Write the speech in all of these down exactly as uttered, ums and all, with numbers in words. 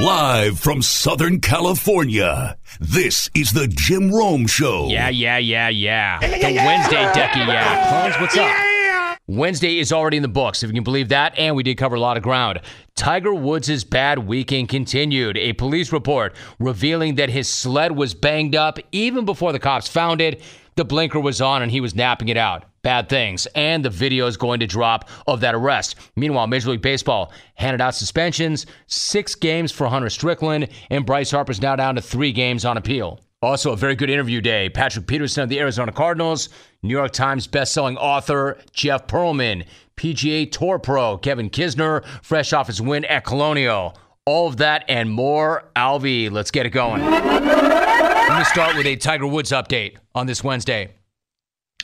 Live from Southern California, this is the Jim Rome Show. Yeah, yeah, yeah, yeah. The Wednesday Decky Yak. What's up? Yeah. Wednesday is already in the books, if you can believe that, and we did cover a lot of ground. Tiger Woods' bad weekend continued. A police report revealing that his sled was banged up even before the cops found it. The blinker was on and he was napping it out. Bad things. And the video is going to drop of that arrest. Meanwhile, Major League Baseball handed out suspensions, six games for Hunter Strickland, and Bryce Harper's now down to three games on appeal. Also, a very good interview day. Patrick Peterson of the Arizona Cardinals, New York Times bestselling author Jeff Pearlman, P G A Tour pro Kevin Kisner, fresh off his win at Colonial. All of that and more. Alvy, let's get it going. Let me start with a Tiger Woods update on this Wednesday.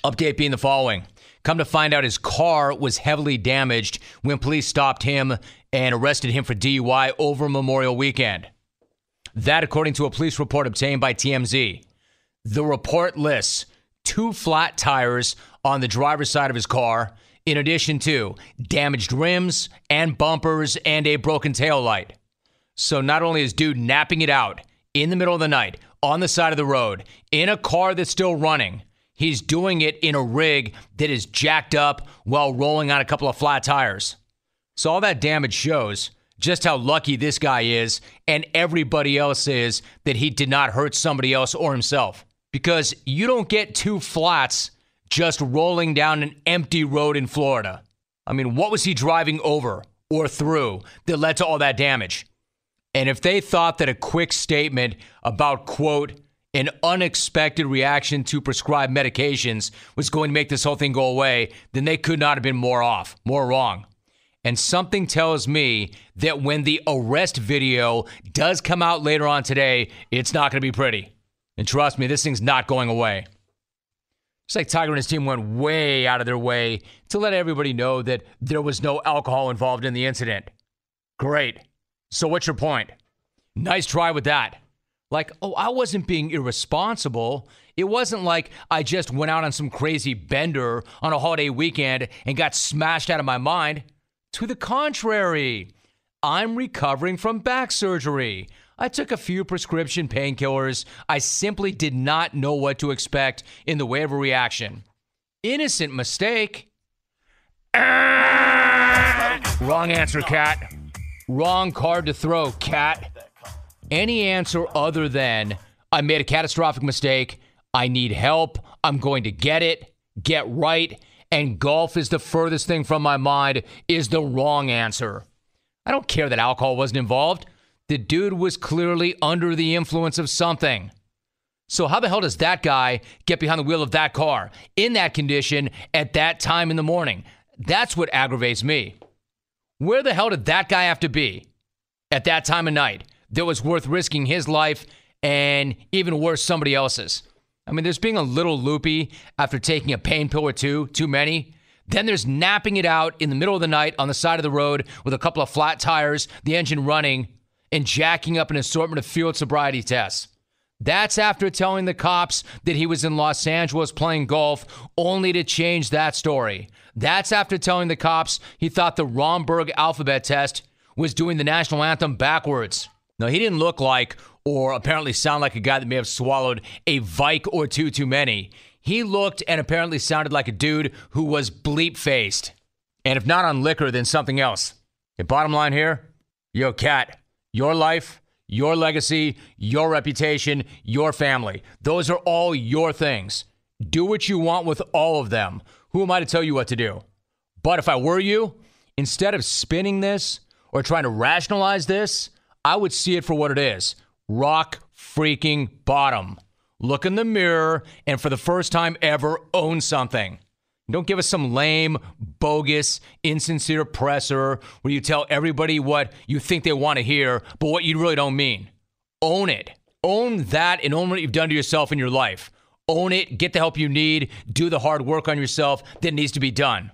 Update being the following. Come to find out his car was heavily damaged when police stopped him and arrested him for D U I over Memorial Weekend. That according to a police report obtained by T M Z. The report lists two flat tires on the driver's side of his car, in addition to damaged rims and bumpers and a broken taillight. So not only is dude napping it out in the middle of the night, on the side of the road, in a car that's still running, he's doing it in a rig that is jacked up while rolling on a couple of flat tires. So all that damage shows just how lucky this guy is and everybody else is that he did not hurt somebody else or himself. Because you don't get two flats just rolling down an empty road in Florida. I mean, what was he driving over or through that led to all that damage? And if they thought that a quick statement about, quote, an unexpected reaction to prescribed medications was going to make this whole thing go away, then they could not have been more off, more wrong. And something tells me that when the arrest video does come out later on today, it's not going to be pretty. And trust me, this thing's not going away. It's like Tiger and his team went way out of their way to let everybody know that there was no alcohol involved in the incident. Great. So what's your point? Nice try with that. Like, oh, I wasn't being irresponsible. It wasn't like I just went out on some crazy bender on a holiday weekend and got smashed out of my mind. To the contrary, I'm recovering from back surgery. I took a few prescription painkillers. I simply did not know what to expect in the way of a reaction. Innocent mistake. Wrong answer, Cat. Wrong card to throw, Cat. Any answer other than, I made a catastrophic mistake, I need help, I'm going to get it, get right, and golf is the furthest thing from my mind, is the wrong answer. I don't care that alcohol wasn't involved. The dude was clearly under the influence of something. So how the hell does that guy get behind the wheel of that car in that condition at that time in the morning? That's what aggravates me. Where the hell did that guy have to be at that time of night that was worth risking his life and even worse, somebody else's? I mean, there's being a little loopy after taking a pain pill or two, too many. Then there's napping it out in the middle of the night on the side of the road with a couple of flat tires, the engine running, and jacking up an assortment of field sobriety tests. That's after telling the cops that he was in Los Angeles playing golf, only to change that story. That's after telling the cops he thought the Romberg alphabet test was doing the national anthem backwards. No, he didn't look like or apparently sound like a guy that may have swallowed a Vike or two too many. He looked and apparently sounded like a dude who was bleep-faced. And if not on liquor, then something else. The bottom line here, yo, Cat, your life, your legacy, your reputation, your family. Those are all your things. Do what you want with all of them. Who am I to tell you what to do? But if I were you, instead of spinning this or trying to rationalize this, I would see it for what it is. Rock freaking bottom. Look in the mirror and for the first time ever, own something. Don't give us some lame, bogus, insincere presser where you tell everybody what you think they want to hear, but what you really don't mean. Own it. Own that and own what you've done to yourself in your life. Own it. Get the help you need. Do the hard work on yourself that needs to be done.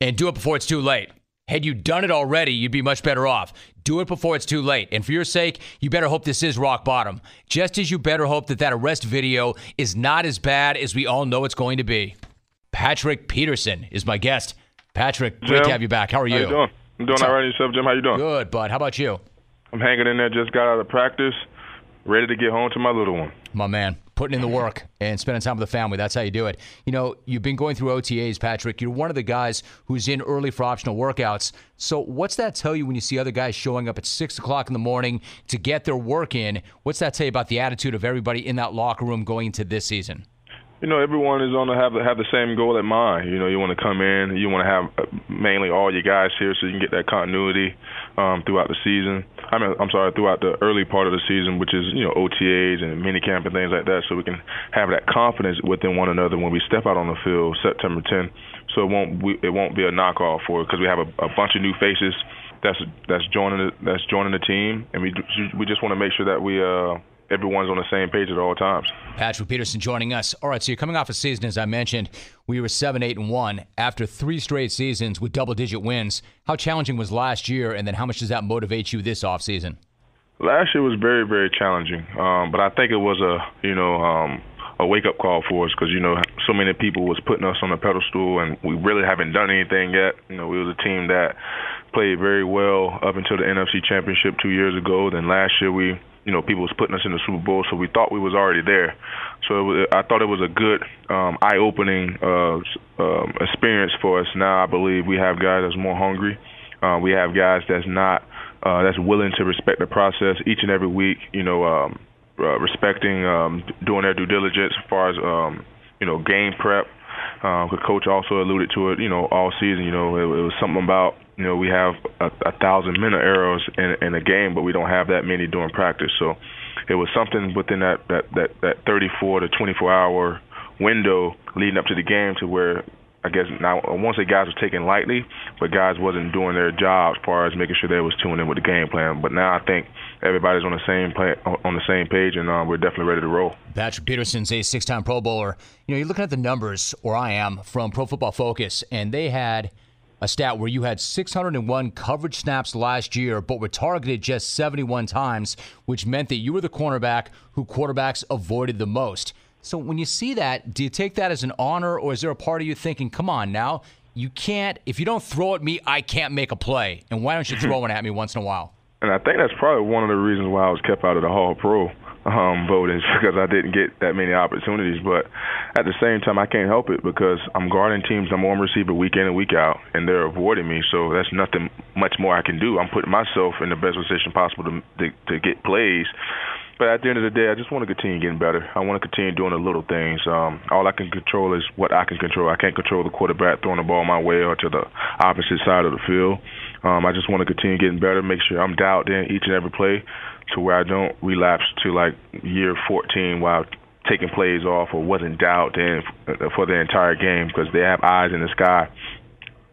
And do it before it's too late. Had you done it already, you'd be much better off. Do it before it's too late. And for your sake, you better hope this is rock bottom. Just as you better hope that that arrest video is not as bad as we all know it's going to be. Patrick Peterson is my guest. Patrick, great Jim, to have you back. How are you? How you doing? I'm doing all right yourself, Jim. How you doing? Good, bud. How about you? I'm hanging in there, just got out of practice, ready to get home to my little one. My man, putting in the work and spending time with the family. That's how you do it. You know, you've been going through O T As, Patrick. You're one of the guys who's in early for optional workouts. So what's that tell you when you see other guys showing up at six o'clock in the morning to get their work in? What's that tell you about the attitude of everybody in that locker room going into this season? You know, everyone is going to have, have the same goal at mind. You know, you want to come in, you want to have mainly all your guys here so you can get that continuity um, throughout the season. I mean, I'm sorry, throughout the early part of the season, which is, you know, O T As and minicamp and things like that, so we can have that confidence within one another when we step out on the field September tenth. So it won't we, it won't be a knockoff for it because we have a, a bunch of new faces that's that's joining the, that's joining the team, and we we just want to make sure that we uh, everyone's on the same page at all times. Patrick Peterson joining us. All right, so you're coming off a season, as I mentioned, we were seven, eight, and one after three straight seasons with double-digit wins. How challenging was last year, and then how much does that motivate you this offseason? Last year was very, very challenging, um, but I think it was a, you know, um, a wake-up call for us because, you know, so many people was putting us on a pedestal, and we really haven't done anything yet. You know, we was a team that played very well up until the N F C Championship two years ago. Then last year we – you know, people was putting us in the Super Bowl, so we thought we was already there. So it was, I thought it was a good, um, eye-opening uh, um, experience for us. Now I believe we have guys that's more hungry. Uh, we have guys that's not uh, that's willing to respect the process each and every week. You know, um, uh, respecting, um, doing their due diligence as far as um, you know, game prep. Uh, the coach also alluded to it. You know, all season. You know, it, it was something about, you know, we have a, a thousand minute arrows in, in a game, but we don't have that many during practice. So it was something within that, that, that, that thirty-four to twenty-four hour window leading up to the game to where, I guess, now I won't say guys were taking lightly, but guys wasn't doing their job as far as making sure they was tuning in with the game plan. But now I think everybody's on the same play, on the same page, and uh, we're definitely ready to roll. Patrick Peterson's a six-time Pro Bowler. You know, you're looking at the numbers, or I am, from Pro Football Focus, and they had – a stat where you had six hundred one coverage snaps last year, but were targeted just seventy-one times, which meant that you were the cornerback who quarterbacks avoided the most. So when you see that, do you take that as an honor, or is there a part of you thinking, come on now, you can't, if you don't throw at me, I can't make a play, and why don't you throw one at me once in a while? And I think that's probably one of the reasons why I was kept out of the Hall Pro um, vote, is because I didn't get that many opportunities. But at the same time, I can't help it because I'm guarding teams, I'm on receiver week in and week out, and they're avoiding me. So that's nothing much more I can do. I'm putting myself in the best position possible to to, to get plays. But at the end of the day, I just want to continue getting better. I want to continue doing the little things. Um, all I can control is what I can control. I can't control the quarterback throwing the ball my way or to the opposite side of the field. Um, I just want to continue getting better, make sure I'm dialed in each and every play to where I don't relapse to, like, year fourteen while taking plays off or wasn't dialed in for the entire game, because they have eyes in the sky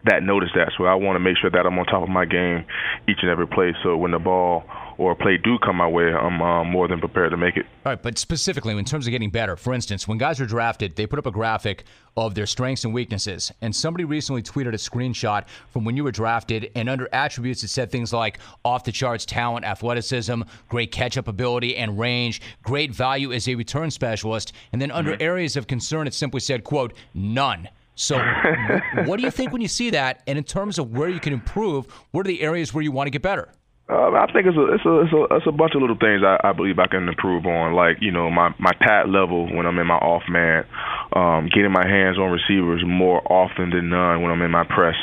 that notice that. So I want to make sure that I'm on top of my game each and every play, so when the ball or a play do come my way, I'm uh, more than prepared to make it. All right, but specifically in terms of getting better, for instance, when guys are drafted, they put up a graphic of their strengths and weaknesses, and somebody recently tweeted a screenshot from when you were drafted, and under attributes it said things like off-the-charts talent, athleticism, great catch-up ability and range, great value as a return specialist, and then under mm-hmm. areas of concern it simply said, quote, none. So what do you think when you see that, and in terms of where you can improve, what are the areas where you want to get better? Uh, I think it's a, it's a it's a it's a bunch of little things I, I believe I can improve on, like, you know, my, my pad level when I'm in my off man, um, getting my hands on receivers more often than none when I'm in my press,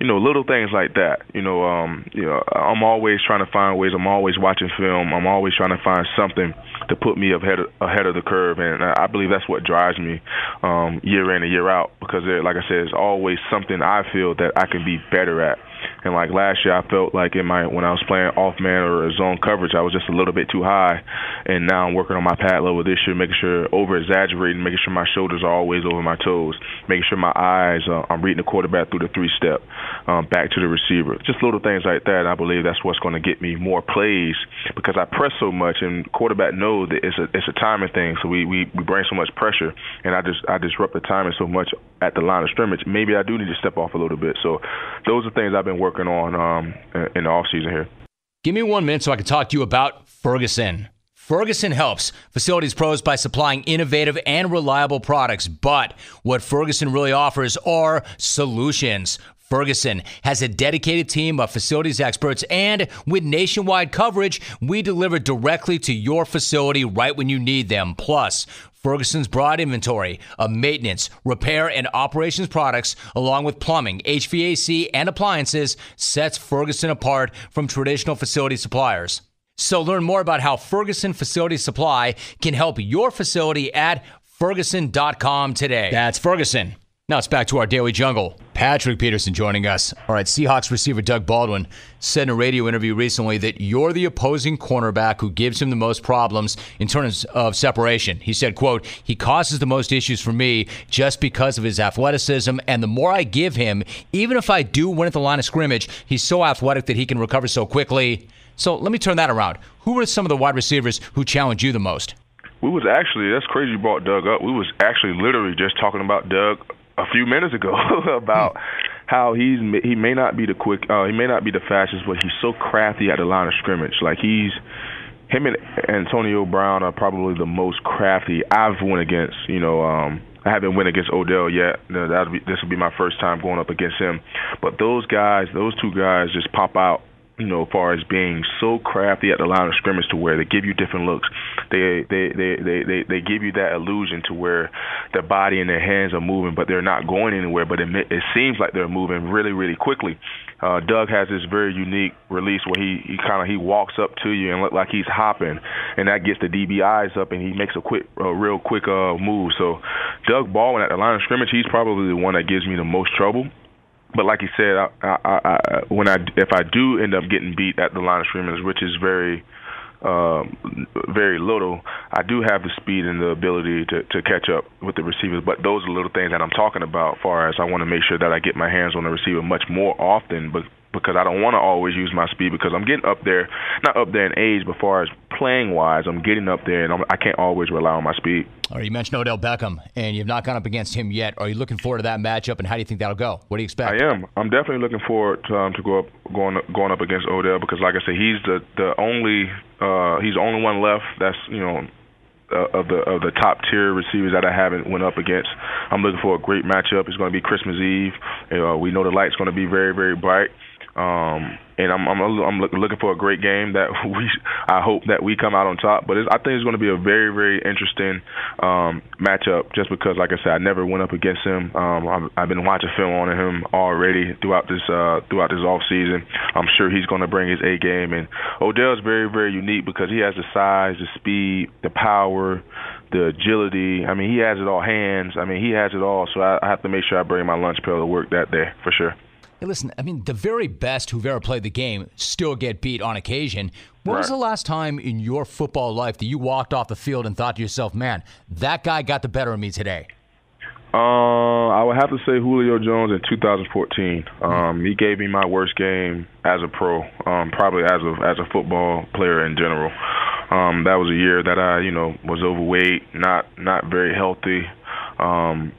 you know, little things like that. You know, um, you know, I'm always trying to find ways. I'm always watching film. I'm always trying to find something to put me ahead of, ahead of the curve, and I believe that's what drives me um, year in and year out, because there, like I said, there's always something I feel that I can be better at. And like last year, I felt like in my when I was playing off man or zone coverage, I was just a little bit too high. And now I'm working on my pad level this year, making sure over exaggerating, making sure my shoulders are always over my toes, making sure my eyes, uh, I'm reading the quarterback through the three step, um, back to the receiver. Just little things like that. And I believe that's what's going to get me more plays, because I press so much, and quarterback knows that it's a it's a timing thing. So we, we, we bring so much pressure, and I just I disrupt the timing so much at the line of scrimmage. Maybe I do need to step off a little bit. So those are things I've been working on um, in the offseason here. Give me one minute so I can talk to you about Ferguson. Ferguson helps facilities pros by supplying innovative and reliable products, but what Ferguson really offers are solutions. Ferguson has a dedicated team of facilities experts, and with nationwide coverage, we deliver directly to your facility right when you need them. Plus, Ferguson's broad inventory of maintenance, repair, and operations products, along with plumbing, H V A C, and appliances, sets Ferguson apart from traditional facility suppliers. So learn more about how Ferguson Facility Supply can help your facility at Ferguson dot com today. That's Ferguson. Now it's back to our Daily Jungle. Patrick Peterson joining us. All right, Seahawks receiver Doug Baldwin said in a radio interview recently that you're the opposing cornerback who gives him the most problems in terms of separation. He said, quote, he causes the most issues for me just because of his athleticism, and the more I give him, even if I do win at the line of scrimmage, he's so athletic that he can recover so quickly. So let me turn that around. Who are some of the wide receivers who challenge you the most? We was actually, that's crazy you brought Doug up. We was actually literally just talking about Doug a few minutes ago about how he's he may not be the quick, uh, he may not be the fastest, but he's so crafty at the line of scrimmage. Like he's, him and Antonio Brown are probably the most crafty I've went against. You know, um, I haven't went against Odell yet. No, that'll be, this will be my first time going up against him. But those guys, those two guys just pop out, you know, as far as being so crafty at the line of scrimmage to where they give you different looks. They they, they, they, they they give you that illusion to where their body and their hands are moving, but they're not going anywhere, but it, it seems like they're moving really, really quickly. Uh, Doug has this very unique release where he, he kind of he walks up to you and look like he's hopping, and that gets the D B Is up, and he makes a quick, a real quick uh, move. So Doug Baldwin at the line of scrimmage, he's probably the one that gives me the most trouble. But like you said, I, I, I, when I, if I do end up getting beat at the line of scrimmage, which is very, uh, very little, I do have the speed and the ability to, to catch up with the receivers. But those are little things that I'm talking about. As far as I want to make sure that I get my hands on the receiver much more often, but because I don't want to always use my speed because I'm getting up there, not up there in age, but as far as playing wise, I'm getting up there and I'm, I can't always rely on my speed. All right, you mentioned Odell Beckham, and you've not gone up against him yet. Are you looking forward to that matchup, and how do you think that'll go? What do you expect? I am. I'm definitely looking forward to, um, to go up, going going up against Odell because, like I said, he's the the only uh, he's the only one left that's, you know, uh, of the of the top tier receivers that I haven't went up against. I'm looking for a great matchup. It's going to be Christmas Eve. Uh, we know the light's going to be very, very bright. Um, and I'm I'm I'm looking for a great game that we I hope that we come out on top. But it's, I think it's going to be a very, very interesting um, matchup just because, like I said, I never went up against him. Um, I've, I've been watching film on him already throughout this uh, throughout this off season. I'm sure he's going to bring his A game. And Odell's very, very unique because he has the size, the speed, the power, the agility. I mean, he has it all. Hands. I mean, he has it all. So I, I have to make sure I bring my lunch pail to work that day for sure. Hey, listen, I mean, the very best who've ever played the game still get beat on occasion. When right. was the last time in your football life that you walked off the field and thought to yourself, man, that guy got the better of me today? Uh, I would have to say Julio Jones in two thousand fourteen. Um, he gave me my worst game as a pro, um, probably as a, as a football player in general. Um, that was a year that I, you know, was overweight, not, not very healthy. Um,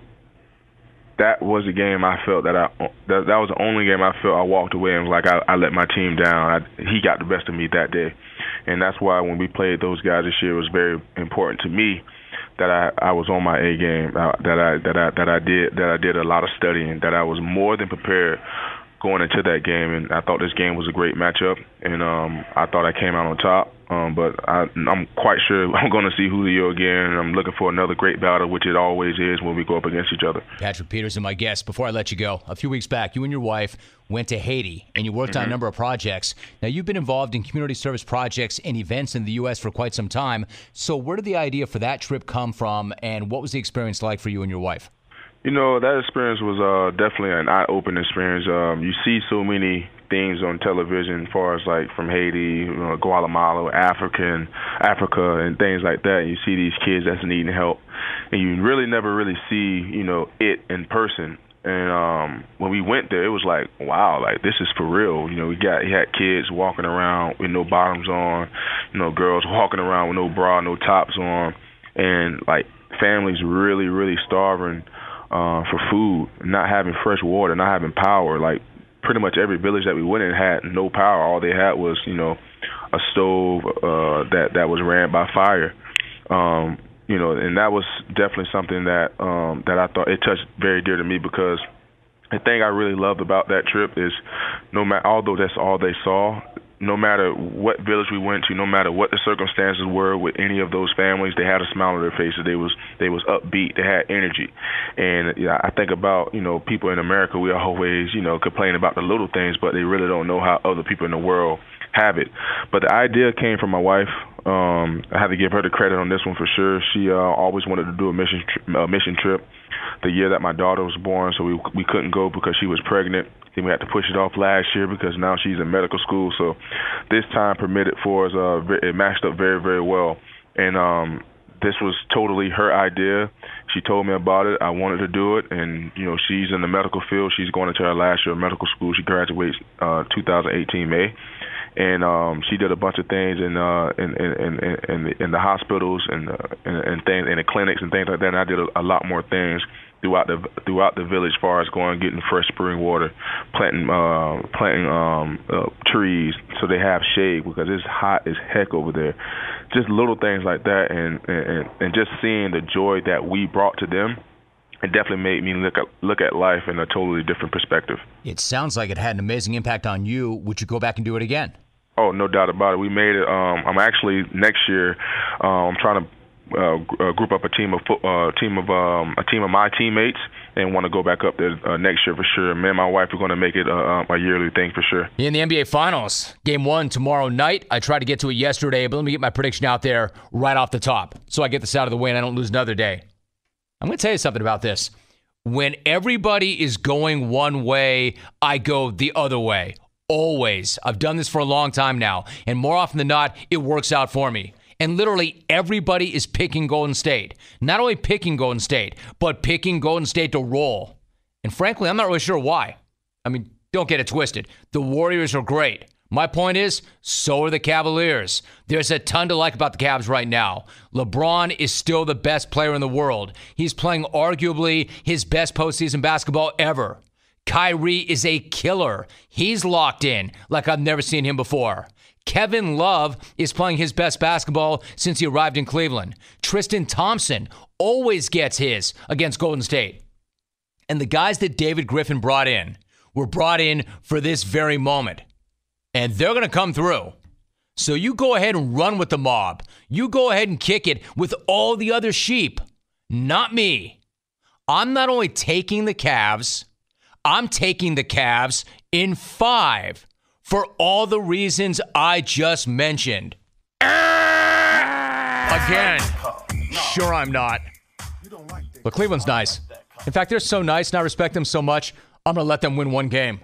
That was a game I felt that I that, that was the only game I felt I walked away and was like, I, I let my team down. I, he got the best of me that day. And that's why when we played those guys this year, it was very important to me that I, I was on my A game, uh, that I that I that I did that I did a lot of studying, that I was more than prepared going into that game. And I thought this game was a great matchup, and um, I thought I came out on top. Um, but I, I'm quite sure I'm going to see Julio again, and I'm looking for another great battle, which it always is when we go up against each other. Patrick Peterson, my guest. Before I let you go, a few weeks back, you and your wife went to Haiti, and you worked mm-hmm. on a number of projects. Now, you've been involved in community service projects and events in the U S for quite some time. So where did the idea for that trip come from, and what was the experience like for you and your wife? You know, that experience was uh, definitely an eye-opening experience. Um, you see so many things on television as far as like from Haiti, you know, Guatemala, African, Africa, and things like that. And you see these kids that's needing help, and you really never really see, you know, it in person. And um, when we went there, it was like, wow, like this is for real. You know, we got, we had kids walking around with no bottoms on, you know, girls walking around with no bra, no tops on, and like families really, really starving uh, for food, not having fresh water, not having power, like. Pretty much every village that we went in had no power. All they had was, you know, a stove uh, that that was ran by fire. Um, you know, and that was definitely something that um, that I thought it touched very dear to me because The thing I really loved about that trip is, no matter, although that's all they saw, no matter what village we went to, no matter what the circumstances were with any of those families, they had a smile on their faces. They was they was upbeat. They had energy. And you know, I think about, you know, people in America, we always, you know, complain about the little things, but they really don't know how other people in the world have it. But the idea came from my wife. Um, I have to give her the credit on this one for sure. She uh, always wanted to do a mission tri- a mission trip. The year that my daughter was born, so we we couldn't go because she was pregnant. Then we had to push it off last year because now she's in medical school. So this time permitted for us. Uh, it matched up very, very well. And um, this was totally her idea. She told me about it. I wanted to do it. And, you know, she's in the medical field. She's going into her last year of medical school. She graduates uh, twenty eighteen May. And um, she did a bunch of things in uh, in, in, in, in, the, in the hospitals and uh, and, and things in the clinics and things like that. And I did a, a lot more things throughout the throughout the village, as far as going getting fresh spring water, planting uh, planting um, uh, trees so they have shade because it's hot as heck over there. Just little things like that, and and, and just seeing the joy that we brought to them. It definitely made me look at, look at life in a totally different perspective. It sounds like it had an amazing impact on you. Would you go back and do it again? Oh, no doubt about it. We made it. Um, I'm actually next year. Uh, I'm trying to uh, group up a team of uh, team of um, a team of my teammates and want to go back up there uh, next year for sure. Me and my wife are going to make it a, a yearly thing for sure. In the N B A Finals, Game One tomorrow night. I tried to get to it yesterday, but let me get my prediction out there right off the top, so I get this out of the way and I don't lose another day. I'm going to tell you something about this. When everybody is going one way, I go the other way. Always. I've done this for a long time now. And more often than not, it works out for me. And literally everybody is picking Golden State. Not only picking Golden State, but picking Golden State to roll. And frankly, I'm not really sure why. I mean, don't get it twisted. The Warriors are great. My point is, so are the Cavaliers. There's a ton to like about the Cavs right now. LeBron is still the best player in the world. He's playing arguably his best postseason basketball ever. Kyrie is a killer. He's locked in like I've never seen him before. Kevin Love is playing his best basketball since he arrived in Cleveland. Tristan Thompson always gets his against Golden State. And the guys that David Griffin brought in were brought in for this very moment. And they're going to come through. So you go ahead and run with the mob. You go ahead and kick it with all the other sheep. Not me. I'm not only taking the Cavs, I'm taking the Cavs in five for all the reasons I just mentioned. Again, sure I'm not. But Cleveland's nice. In fact, they're so nice and I respect them so much, I'm going to let them win one game.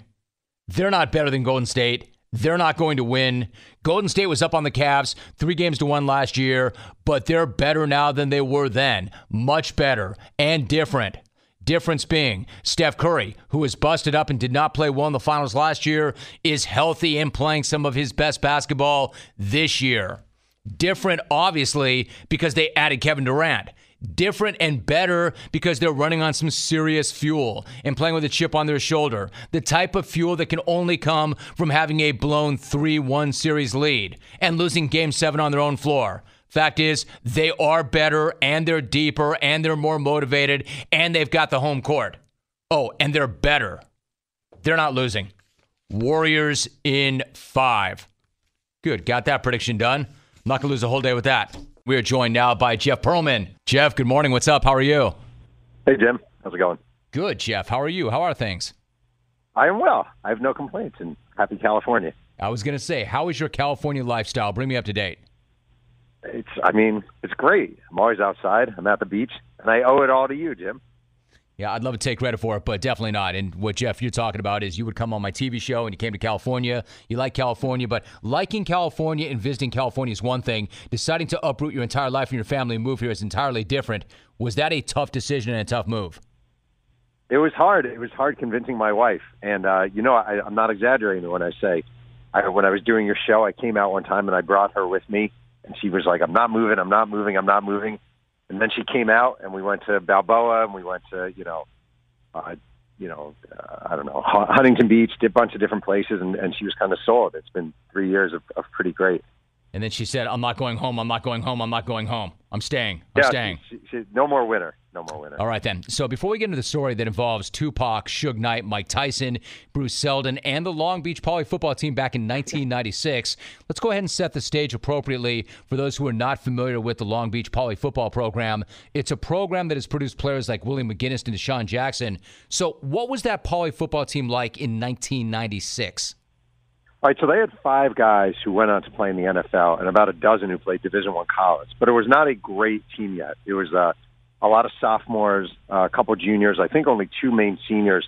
They're not better than Golden State. They're not going to win. Golden State was up on the Cavs three games to one last year, but they're better now than they were then. Much better and different. Difference being, Steph Curry, who was busted up and did not play well in the finals last year, is healthy and playing some of his best basketball this year. Different, obviously, because they added Kevin Durant. Different and better because they're running on some serious fuel and playing with a chip on their shoulder. The type of fuel that can only come from having a blown three one series lead and losing Game seven on their own floor. Fact is, they are better, and they're deeper, and they're more motivated, and they've got the home court. Oh, and they're better. They're not losing. Warriors in five. Good, got that prediction done. I'm not going to lose a whole day with that. We are joined now by Jeff Pearlman. Jeff, good morning. What's up? How are you? Hey, Jim. How's it going? Good, Jeff. How are you? How are things? I am well. I have no complaints, and happy California. I was going to say, how is your California lifestyle? Bring me up to date. It's, I mean, it's great. I'm always outside. I'm at the beach, and I owe it all to you, Jim. Yeah, I'd love to take credit for it, but definitely not. And what, Jeff, you're talking about is you would come on my T V show, and you came to California. You like California, but liking California and visiting California is one thing. Deciding to uproot your entire life and your family and move here is entirely different. Was that a tough decision and a tough move? It was hard. It was hard convincing my wife. And, uh, you know, I, I'm not exaggerating when I say I, when I was doing your show, I came out one time, and I brought her with me. And she was like, I'm not moving, I'm not moving, I'm not moving. And then she came out, and we went to Balboa, and we went to, you know, uh, you know, uh, I don't know, Huntington Beach, did a bunch of different places, and, and she was kind of sold. It's been three years of, of pretty great. And then she said, I'm not going home, I'm not going home, I'm not going home. I'm staying. I'm yeah, staying. She, she, she, no more winter. No more winter. All right, then. So before we get into the story that involves Tupac, Suge Knight, Mike Tyson, Bruce Seldon, and the Long Beach Poly football team back in nineteen ninety-six, let's go ahead and set the stage appropriately for those who are not familiar with the Long Beach Poly football program. It's a program that has produced players like Willie McGinnis and Deshaun Jackson. So what was that Poly football team like in nineteen ninety-six? All right, so they had five guys who went on to play in the N F L and about a dozen who played Division One college. But it was not a great team yet. It was uh, a lot of sophomores, uh, a couple juniors, I think only two main seniors.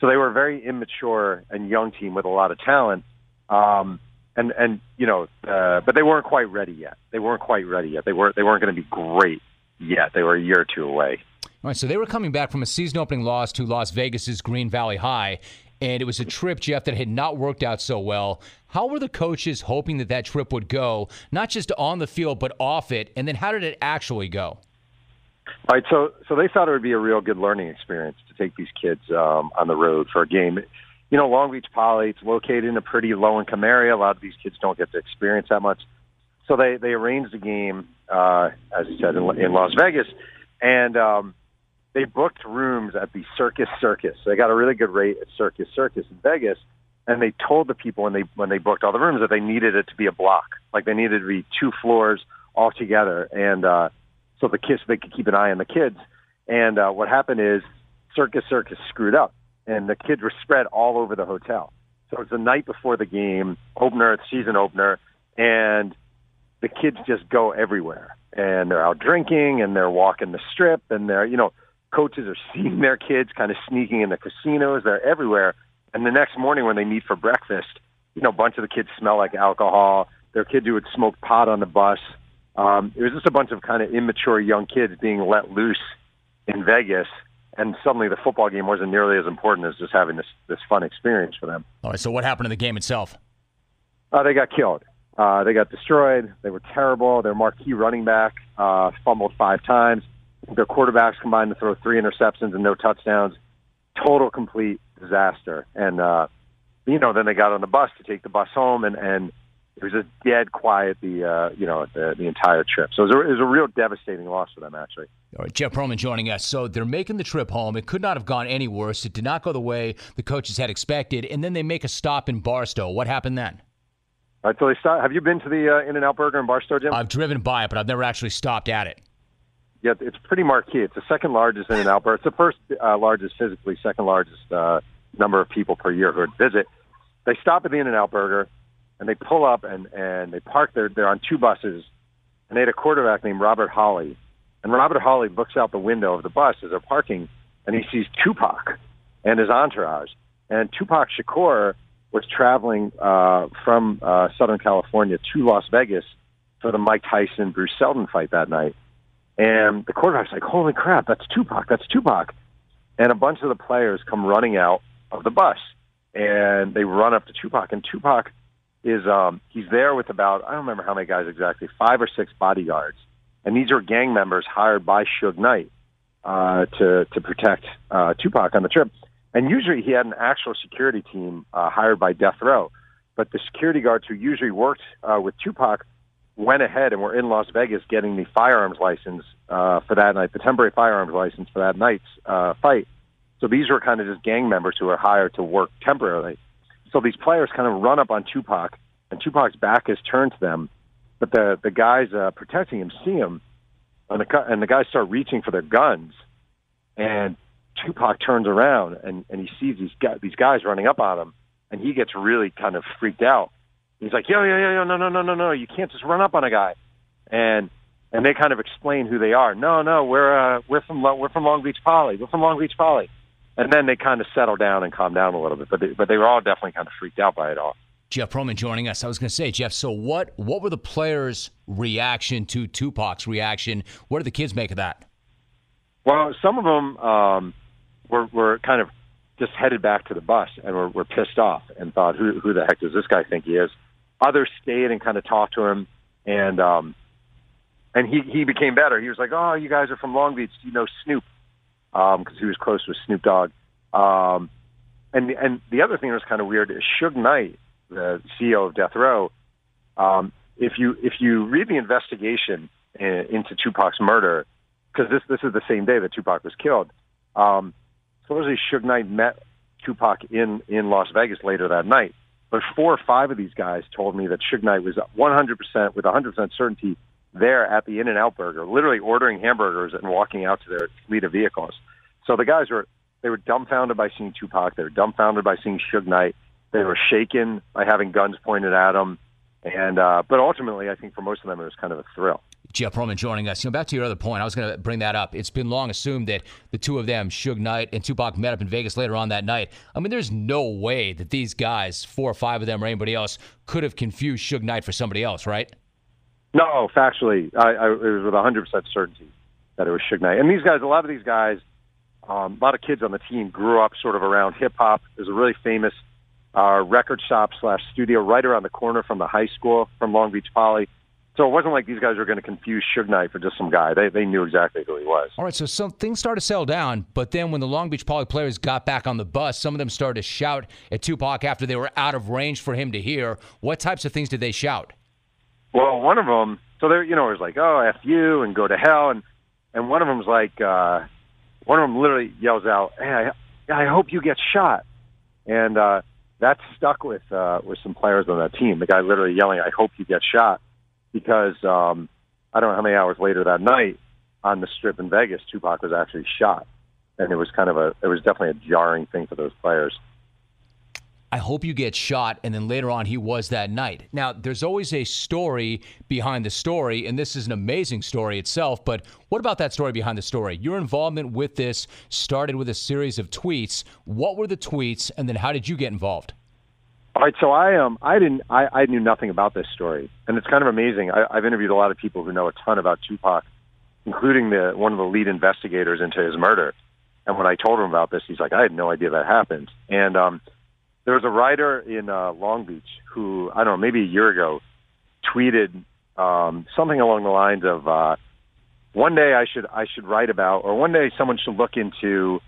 So they were a very immature and young team with a lot of talent. Um, and, and you know, uh, but they weren't quite ready yet. They weren't quite ready yet. They, were, they weren't going to be great yet. They were a year or two away. All right, so they were coming back from a season-opening loss to Las Vegas's Green Valley High. And it was a trip, Jeff, that had not worked out so well. How were the coaches hoping that that trip would go, not just on the field, but off it? And then how did it actually go? All right, so so they thought it would be a real good learning experience to take these kids um, on the road for a game. You know, Long Beach Poly, it's located in a pretty low-income area. A lot of these kids don't get to experience that much. So they, they arranged the game, uh, as you said, in, in Las Vegas. And um they booked rooms at the Circus Circus. They got a really good rate at Circus Circus in Vegas, and they told the people when they when they booked all the rooms that they needed it to be a block. Like they needed it to be two floors all together, and uh, so the kids they could keep an eye on the kids. And uh, what happened is Circus Circus screwed up, and the kids were spread all over the hotel. So it's the night before the game opener, season opener, and the kids just go everywhere, and they're out drinking, and they're walking the strip, and they're you know. Coaches are seeing their kids kind of sneaking in the casinos. They're everywhere. And the next morning when they meet for breakfast, you know, a bunch of the kids smell like alcohol. There are kids who would smoke pot on the bus. Um, it was just a bunch of kind of immature young kids being let loose in Vegas. And suddenly the football game wasn't nearly as important as just having this, this fun experience for them. All right, so what happened in the game itself? Uh, they got killed. Uh, they got destroyed. They were terrible. Their marquee running back uh, fumbled five times. Their quarterbacks combined to throw three interceptions and no touchdowns. Total, complete disaster. And, uh, you know, then they got on the bus to take the bus home, and, and it was just dead quiet the, uh, you know, the, the entire trip. So it was, a, it was a real devastating loss for them, actually. All right, Jeff Pearlman joining us. So they're making the trip home. It could not have gone any worse. It did not go the way the coaches had expected. And then they make a stop in Barstow. What happened then? All right, so they stopped. Have you been to the uh, In-N-Out Burger in Barstow, Jim? I've driven by it, but I've never actually stopped at it. Yeah, it's pretty marquee. It's the second largest In-N-Out Burger. It's the first uh, largest physically, second largest uh, number of people per year who would visit. They stop at the In-N-Out Burger, and they pull up, and, and they park there. They're on two buses, and they had a quarterback named Robert Hawley. And Robert Hawley looks out the window of the bus as they're parking, and he sees Tupac and his entourage. And Tupac Shakur was traveling uh, from uh, Southern California to Las Vegas for the Mike Tyson-Bruce Seldon fight that night. And the quarterback's like, holy crap, that's Tupac, that's Tupac. And a bunch of the players come running out of the bus, and they run up to Tupac. And Tupac is um, he's there with about, I don't remember how many guys exactly, five or six bodyguards. And these are gang members hired by Suge Knight uh, to, to protect uh, Tupac on the trip. And usually he had an actual security team uh, hired by Death Row. But the security guards who usually worked uh, with Tupac went ahead and were in Las Vegas getting the firearms license uh, for that night, the temporary firearms license for that night's uh, fight. So these were kind of just gang members who were hired to work temporarily. So these players kind of run up on Tupac, and Tupac's back is turned to them, but the the guys uh, protecting him see him, and the, and the guys start reaching for their guns, and Tupac turns around, and, and he sees these guys, these guys running up on him, and he gets really kind of freaked out. He's like, yo, yo, yo, yo, no, no, no, no, no. You can't just run up on a guy. And and they kind of explain who they are. No, no, we're uh, we're from we're from Long Beach Poly. We're from Long Beach Poly. And then they kind of settle down and calm down a little bit. But they, but they were all definitely kind of freaked out by it all. Jeff Pearlman joining us. I was going to say, Jeff, so what, what were the players' reaction to Tupac's reaction? What did the kids make of that? Well, some of them um, were, were kind of just headed back to the bus and were, were pissed off and thought, who, who the heck does this guy think he is? Others stayed and kind of talked to him, and um, and he, he became better. He was like, oh, you guys are from Long Beach. Do you know Snoop? Because um, he was close with Snoop Dogg. Um, and, and the other thing that was kind of weird is Suge Knight, the C E O of Death Row, um, if you if you read the investigation into Tupac's murder, because this this is the same day that Tupac was killed. Um, supposedly Suge Knight met Tupac in, in Las Vegas later that night. But four or five of these guys told me that Suge Knight was one hundred percent, with one hundred percent certainty, there at the In-N-Out Burger, literally ordering hamburgers and walking out to their fleet of vehicles. So the guys were, they were dumbfounded by seeing Tupac. They were dumbfounded by seeing Suge Knight. They were shaken by having guns pointed at them. And, uh, but ultimately, I think for most of them, it was kind of a thrill. Jeff Pearlman joining us. You know, back to your other point, I was going to bring that up. It's been long assumed that the two of them, Suge Knight and Tupac, met up in Vegas later on that night. I mean, there's no way that these guys, four or five of them or anybody else, could have confused Suge Knight for somebody else, right? No, factually, I, I, it was with one hundred percent certainty that it was Suge Knight. And these guys, a lot of these guys, um, a lot of kids on the team grew up sort of around hip-hop. There's a really famous uh, record shop slash studio right around the corner from the high school, from Long Beach Poly. So it wasn't like these guys were going to confuse Suge Knight for just some guy. They they knew exactly who he was. All right, so some things started to settle down, but then when the Long Beach Poly players got back on the bus, some of them started to shout at Tupac after they were out of range for him to hear. What types of things did they shout? Well, one of them, so there, you know, it was like, oh, F you and go to hell. And, and one of them's like, uh, one of them literally yells out, hey, I, I hope you get shot. And uh, that stuck with, uh, with some players on that team. The guy literally yelling, I hope you get shot. Because um, I don't know how many hours later that night on the strip in Vegas, Tupac was actually shot. And it was kind of a, it was definitely a jarring thing for those players. I hope you get shot. And then later on, he was that night. Now, there's always a story behind the story, and this is an amazing story itself. But what about that story behind the story? Your involvement with this started with a series of tweets. What were the tweets, and then how did you get involved? All right, so I um I didn't I, I knew nothing about this story, and it's kind of amazing. I, I've interviewed a lot of people who know a ton about Tupac, including the one of the lead investigators into his murder. And when I told him about this, he's like, I had no idea that happened. And um, there was a writer in uh, Long Beach who, I don't know, maybe a year ago, tweeted um, something along the lines of, uh, one day I should I should write about, or one day someone should look into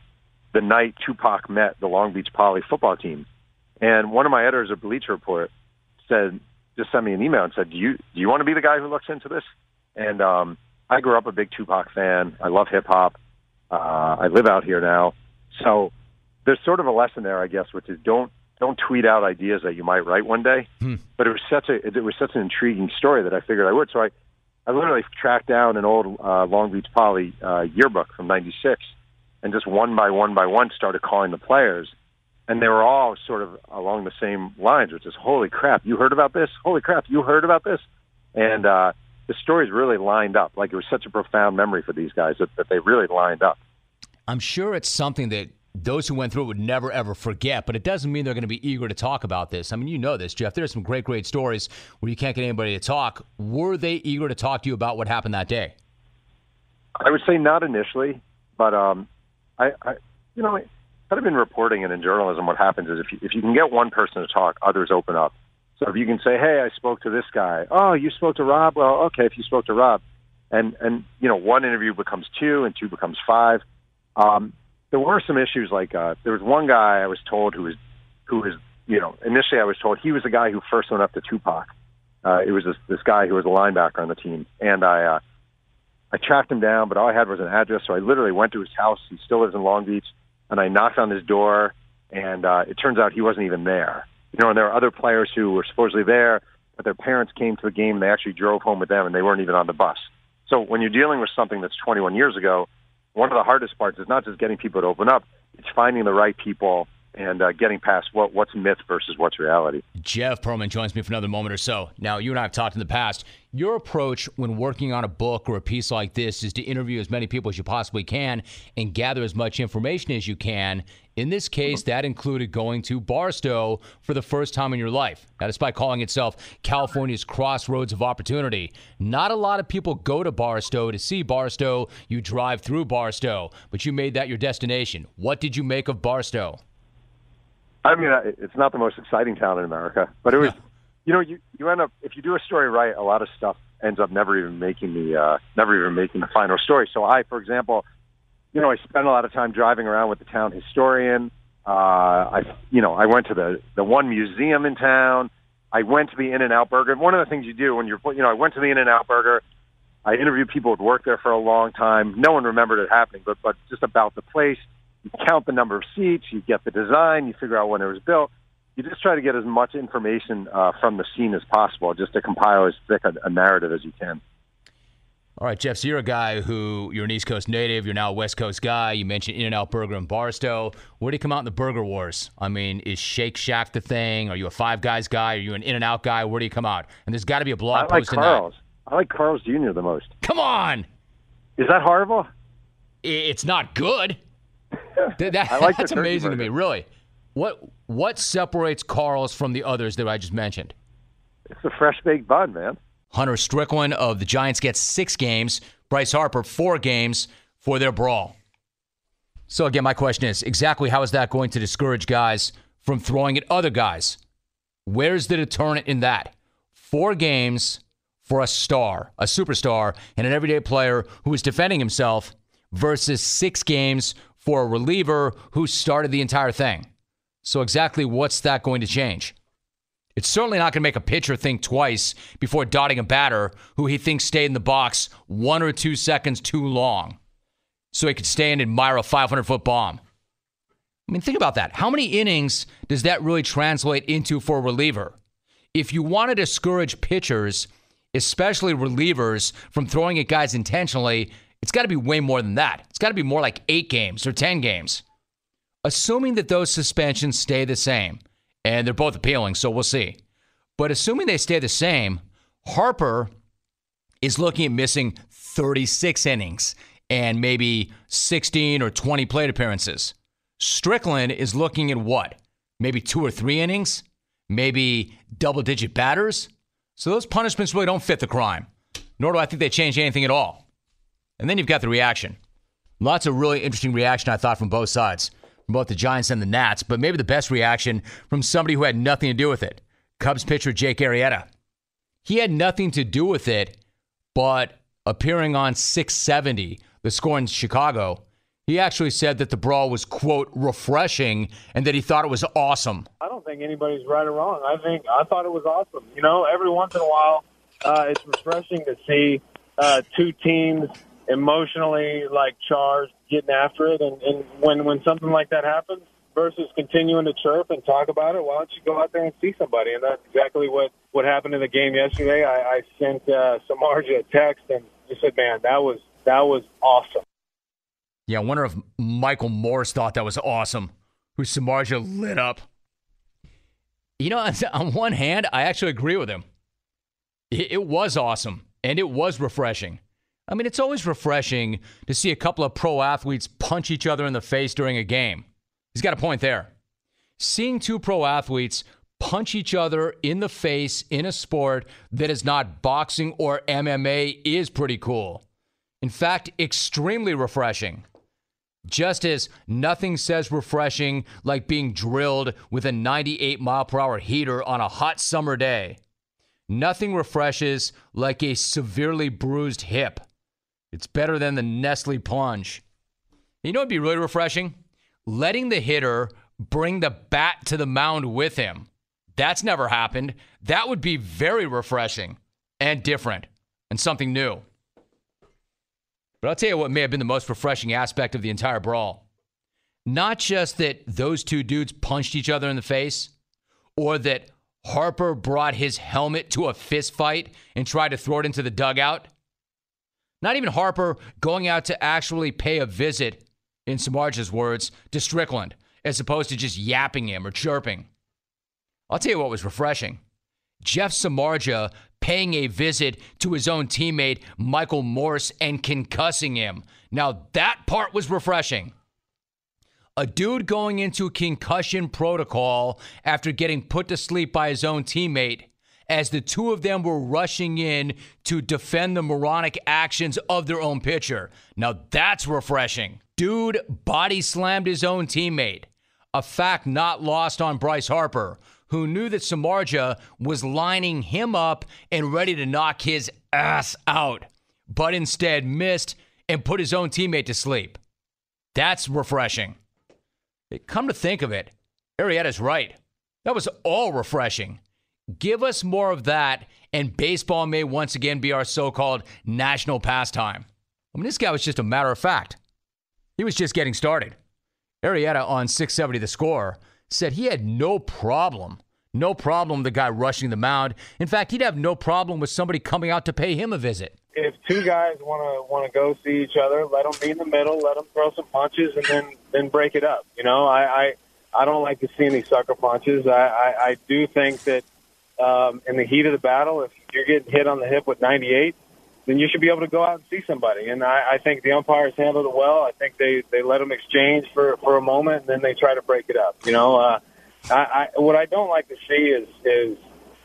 the night Tupac met the Long Beach Poly football team. And one of my editors at Bleacher Report said, just sent me an email and said, do you do you want to be the guy who looks into this? And um, I grew up a big Tupac fan. I love hip-hop. Uh, I live out here now. So there's sort of a lesson there, I guess, which is don't don't tweet out ideas that you might write one day. Hmm. But it was such a it was such an intriguing story that I figured I would. So I, I literally tracked down an old uh, Long Beach Poly uh, yearbook from ninety-six and just one by one by one started calling the players. And they were all sort of along the same lines, which is, holy crap, you heard about this? Holy crap, you heard about this? And uh, the stories really lined up. Like, it was such a profound memory for these guys that, that they really lined up. I'm sure it's something that those who went through it would never, ever forget, but it doesn't mean they're going to be eager to talk about this. I mean, you know this, Jeff. There are some great, great stories where you can't get anybody to talk. Were they eager to talk to you about what happened that day? I would say not initially, but, um, I, I, you know... I've been reporting, and in journalism, what happens is if you, if you can get one person to talk, others open up. So if you can say, hey, I spoke to this guy. Oh, you spoke to Rob? Well, okay, if you spoke to Rob. And, and you know, one interview becomes two, and two becomes five. Um, there were some issues like uh, there was one guy I was told who was, who was, you know, initially I was told he was the guy who first went up to Tupac. Uh, it was this, this guy who was a linebacker on the team. And I uh, I tracked him down, but all I had was an address, so I literally went to his house. He still lives in Long Beach. And I knocked on his door, and uh, it turns out he wasn't even there. You know, and there were other players who were supposedly there, but their parents came to the game, and they actually drove home with them, and they weren't even on the bus. So when you're dealing with something that's twenty-one years ago, one of the hardest parts is not just getting people to open up, it's finding the right people and uh, getting past what what's myth versus what's reality. Jeff Pearlman joins me for another moment or so. Now, you and I have talked in the past. Your approach when working on a book or a piece like this is to interview as many people as you possibly can and gather as much information as you can. In this case, that included going to Barstow for the first time in your life. Now, despite calling itself California's Crossroads of Opportunity, not a lot of people go to Barstow to see Barstow. You drive through Barstow, but you made that your destination. What did you make of Barstow? I mean, it's not the most exciting town in America, but it was, no. you know, you, you end up, if you do a story right, a lot of stuff ends up never even making the, uh, never even making the final story. So I, for example, you know, I spent a lot of time driving around with the town historian. Uh, I, you know, I went to the, the one museum in town. I went to the In-N-Out Burger. And one of the things you do when you're, you know, I went to the In-N-Out Burger. I interviewed people who'd worked there for a long time. No one remembered it happening, but but just about the place. You count the number of seats. You get the design. You figure out when it was built. You just try to get as much information uh, from the scene as possible, just to compile as thick a, a narrative as you can. All right, Jeff, so you're a guy who, you're an East Coast native, you're now a West Coast guy. You mentioned In-N-Out Burger in Barstow. Where do you come out in the Burger Wars? I mean, is Shake Shack the thing? Are you a Five Guys guy? Are you an In-N-Out guy? Where do you come out? And there's got to be a blog I like post Carl's. in that. I like Carl's Junior the most. Come on! Is that horrible? It's not good. that, that, I like that's amazing burger. to me, really. What what separates Carl's from the others that I just mentioned? It's a fresh-baked bun, man. Hunter Strickland of the Giants gets six games. Bryce Harper, four games for their brawl. So, again, my question is, exactly how is that going to discourage guys from throwing at other guys? Where's the deterrent in that? Four games for a star, a superstar, and an everyday player who is defending himself versus six games for a reliever who started the entire thing. So exactly what's that going to change? It's certainly not going to make a pitcher think twice before dotting a batter who he thinks stayed in the box one or two seconds too long so he could stay and admire a five hundred foot bomb. I mean, think about that. How many innings does that really translate into for a reliever? If you want to discourage pitchers, especially relievers, from throwing at guys intentionally, it's got to be way more than that. It's got to be more like eight games or ten games. Assuming that those suspensions stay the same, and they're both appealing, so we'll see. But assuming they stay the same, Harper is looking at missing thirty-six innings and maybe sixteen or twenty plate appearances. Strickland is looking at what? Maybe two or three innings? Maybe double-digit batters? So those punishments really don't fit the crime, nor do I think they change anything at all. And then you've got the reaction. Lots of really interesting reaction, I thought, from both sides. Both the Giants and the Nats, but maybe the best reaction from somebody who had nothing to do with it. Cubs pitcher Jake Arrieta. He had nothing to do with it, but appearing on six seventy, the score in Chicago, he actually said that the brawl was, quote, refreshing, and that he thought it was awesome. I don't think anybody's right or wrong. I think I thought it was awesome. You know, every once in a while, uh, it's refreshing to see uh, two teams emotionally, like, charged, getting after it, and, and when, when something like that happens, versus continuing to chirp and talk about it, why don't you go out there and see somebody? And that's exactly what, what happened in the game yesterday. I, I sent uh, Samardzija a text and just said, man, that was that was awesome. Yeah, I wonder if Michael Morse thought that was awesome, who Samardzija lit up. You know, on one hand, I actually agree with him. It, it was awesome, and it was refreshing. I mean, it's always refreshing to see a couple of pro athletes punch each other in the face during a game. He's got a point there. Seeing two pro athletes punch each other in the face in a sport that is not boxing or M M A is pretty cool. In fact, extremely refreshing. Just as nothing says refreshing like being drilled with a ninety-eight mile per hour heater on a hot summer day. Nothing refreshes like a severely bruised hip. It's better than the Nestle plunge. You know what would be really refreshing? Letting the hitter bring the bat to the mound with him. That's never happened. That would be very refreshing and different and something new. But I'll tell you what may have been the most refreshing aspect of the entire brawl. Not just that those two dudes punched each other in the face, or that Harper brought his helmet to a fist fight and tried to throw it into the dugout. Not even Harper going out to actually pay a visit, in Samardzij's words, to Strickland, as opposed to just yapping him or chirping. I'll tell you what was refreshing. Jeff Samardzija paying a visit to his own teammate, Michael Morse, and concussing him. Now that part was refreshing. A dude going into concussion protocol after getting put to sleep by his own teammate, as the two of them were rushing in to defend the moronic actions of their own pitcher. Now that's refreshing. Dude body slammed his own teammate, a fact not lost on Bryce Harper, who knew that Samardzija was lining him up and ready to knock his ass out, but instead missed and put his own teammate to sleep. That's refreshing. Come to think of it, Arrieta's right. That was all refreshing. Give us more of that, and baseball may once again be our so-called national pastime. I mean, this guy was just a matter of fact. He was just getting started. Arrieta on six seventy The Score said he had no problem, no problem the guy rushing the mound. In fact, he'd have no problem with somebody coming out to pay him a visit. If two guys want to want to go see each other, let them be in the middle, let them throw some punches, and then, then break it up. You know, I, I, I don't like to see any sucker punches. I, I, I do think that Um, in the heat of the battle, if you're getting hit on the hip with ninety-eight, then you should be able to go out and see somebody. And I, I think the umpires handled it well. I think they, they let them exchange for, for a moment, and then they try to break it up. You know, uh, I, I, what I don't like to see is, is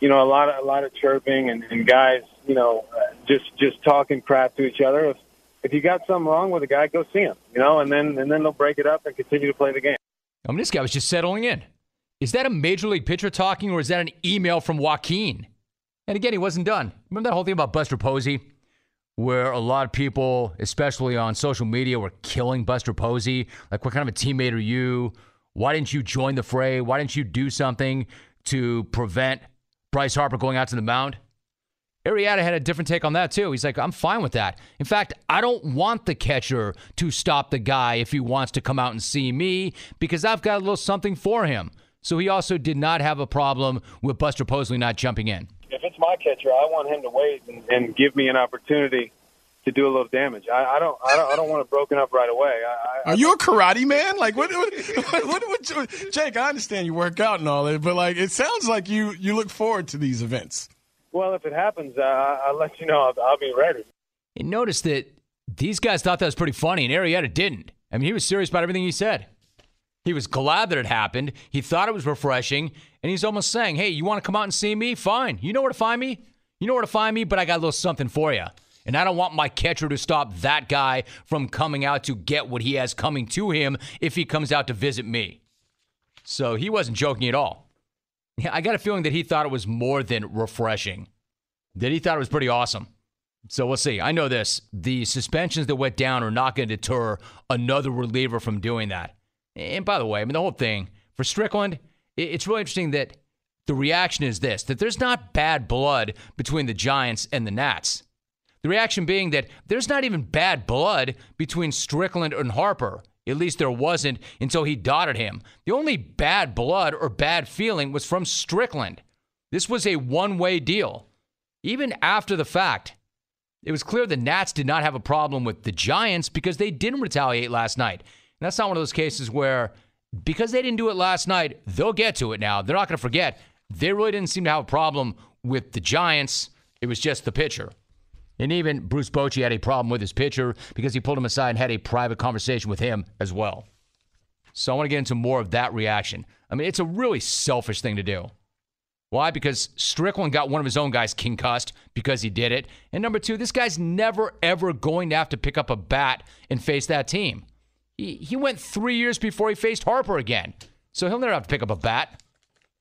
you know, a lot of a lot of chirping and, and guys, you know, just just talking crap to each other. If if you got something wrong with a guy, go see him. You know, and then and then they'll break it up and continue to play the game. I mean, this guy was just settling in. Is that a major league pitcher talking, or is that an email from Joaquin? And again, he wasn't done. Remember that whole thing about Buster Posey, where a lot of people, especially on social media, were killing Buster Posey? Like, what kind of a teammate are you? Why didn't you join the fray? Why didn't you do something to prevent Bryce Harper going out to the mound? Arrieta had a different take on that, too. He's like, I'm fine with that. In fact, I don't want the catcher to stop the guy if he wants to come out and see me, because I've got a little something for him. So he also did not have a problem with Buster Posey not jumping in. If it's my catcher, I want him to wait and, and give me an opportunity to do a little damage. I, I don't, I don't, I don't want it broken up right away. I, I, Are you a karate man? Like what? What? what, what, what you, Jake, I understand you work out and all that, but like it sounds like you, you look forward to these events. Well, if it happens, uh, I'll let you know. I'll, I'll be ready. And notice that these guys thought that was pretty funny, and Arrieta didn't. I mean, he was serious about everything he said. He was glad that it happened. He thought it was refreshing. And he's almost saying, hey, you want to come out and see me? Fine. You know where to find me? You know where to find me, but I got a little something for you. And I don't want my catcher to stop that guy from coming out to get what he has coming to him if he comes out to visit me. So he wasn't joking at all. I got a feeling that he thought it was more than refreshing, that he thought it was pretty awesome. So we'll see. I know this. The suspensions that went down are not going to deter another reliever from doing that. And by the way, I mean, the whole thing, for Strickland, it's really interesting that the reaction is this, that there's not bad blood between the Giants and the Nats. The reaction being that there's not even bad blood between Strickland and Harper. At least there wasn't until he dotted him. The only bad blood or bad feeling was from Strickland. This was a one-way deal. Even after the fact, it was clear the Nats did not have a problem with the Giants because they didn't retaliate last night. That's not one of those cases where, because they didn't do it last night, they'll get to it now. They're not going to forget. They really didn't seem to have a problem with the Giants. It was just the pitcher. And even Bruce Bochy had a problem with his pitcher because he pulled him aside and had a private conversation with him as well. So I want to get into more of that reaction. I mean, it's a really selfish thing to do. Why? Because Strickland got one of his own guys concussed because he did it. And number two, this guy's never, ever going to have to pick up a bat and face that team. He he went three years before he faced Harper again. So he'll never have to pick up a bat.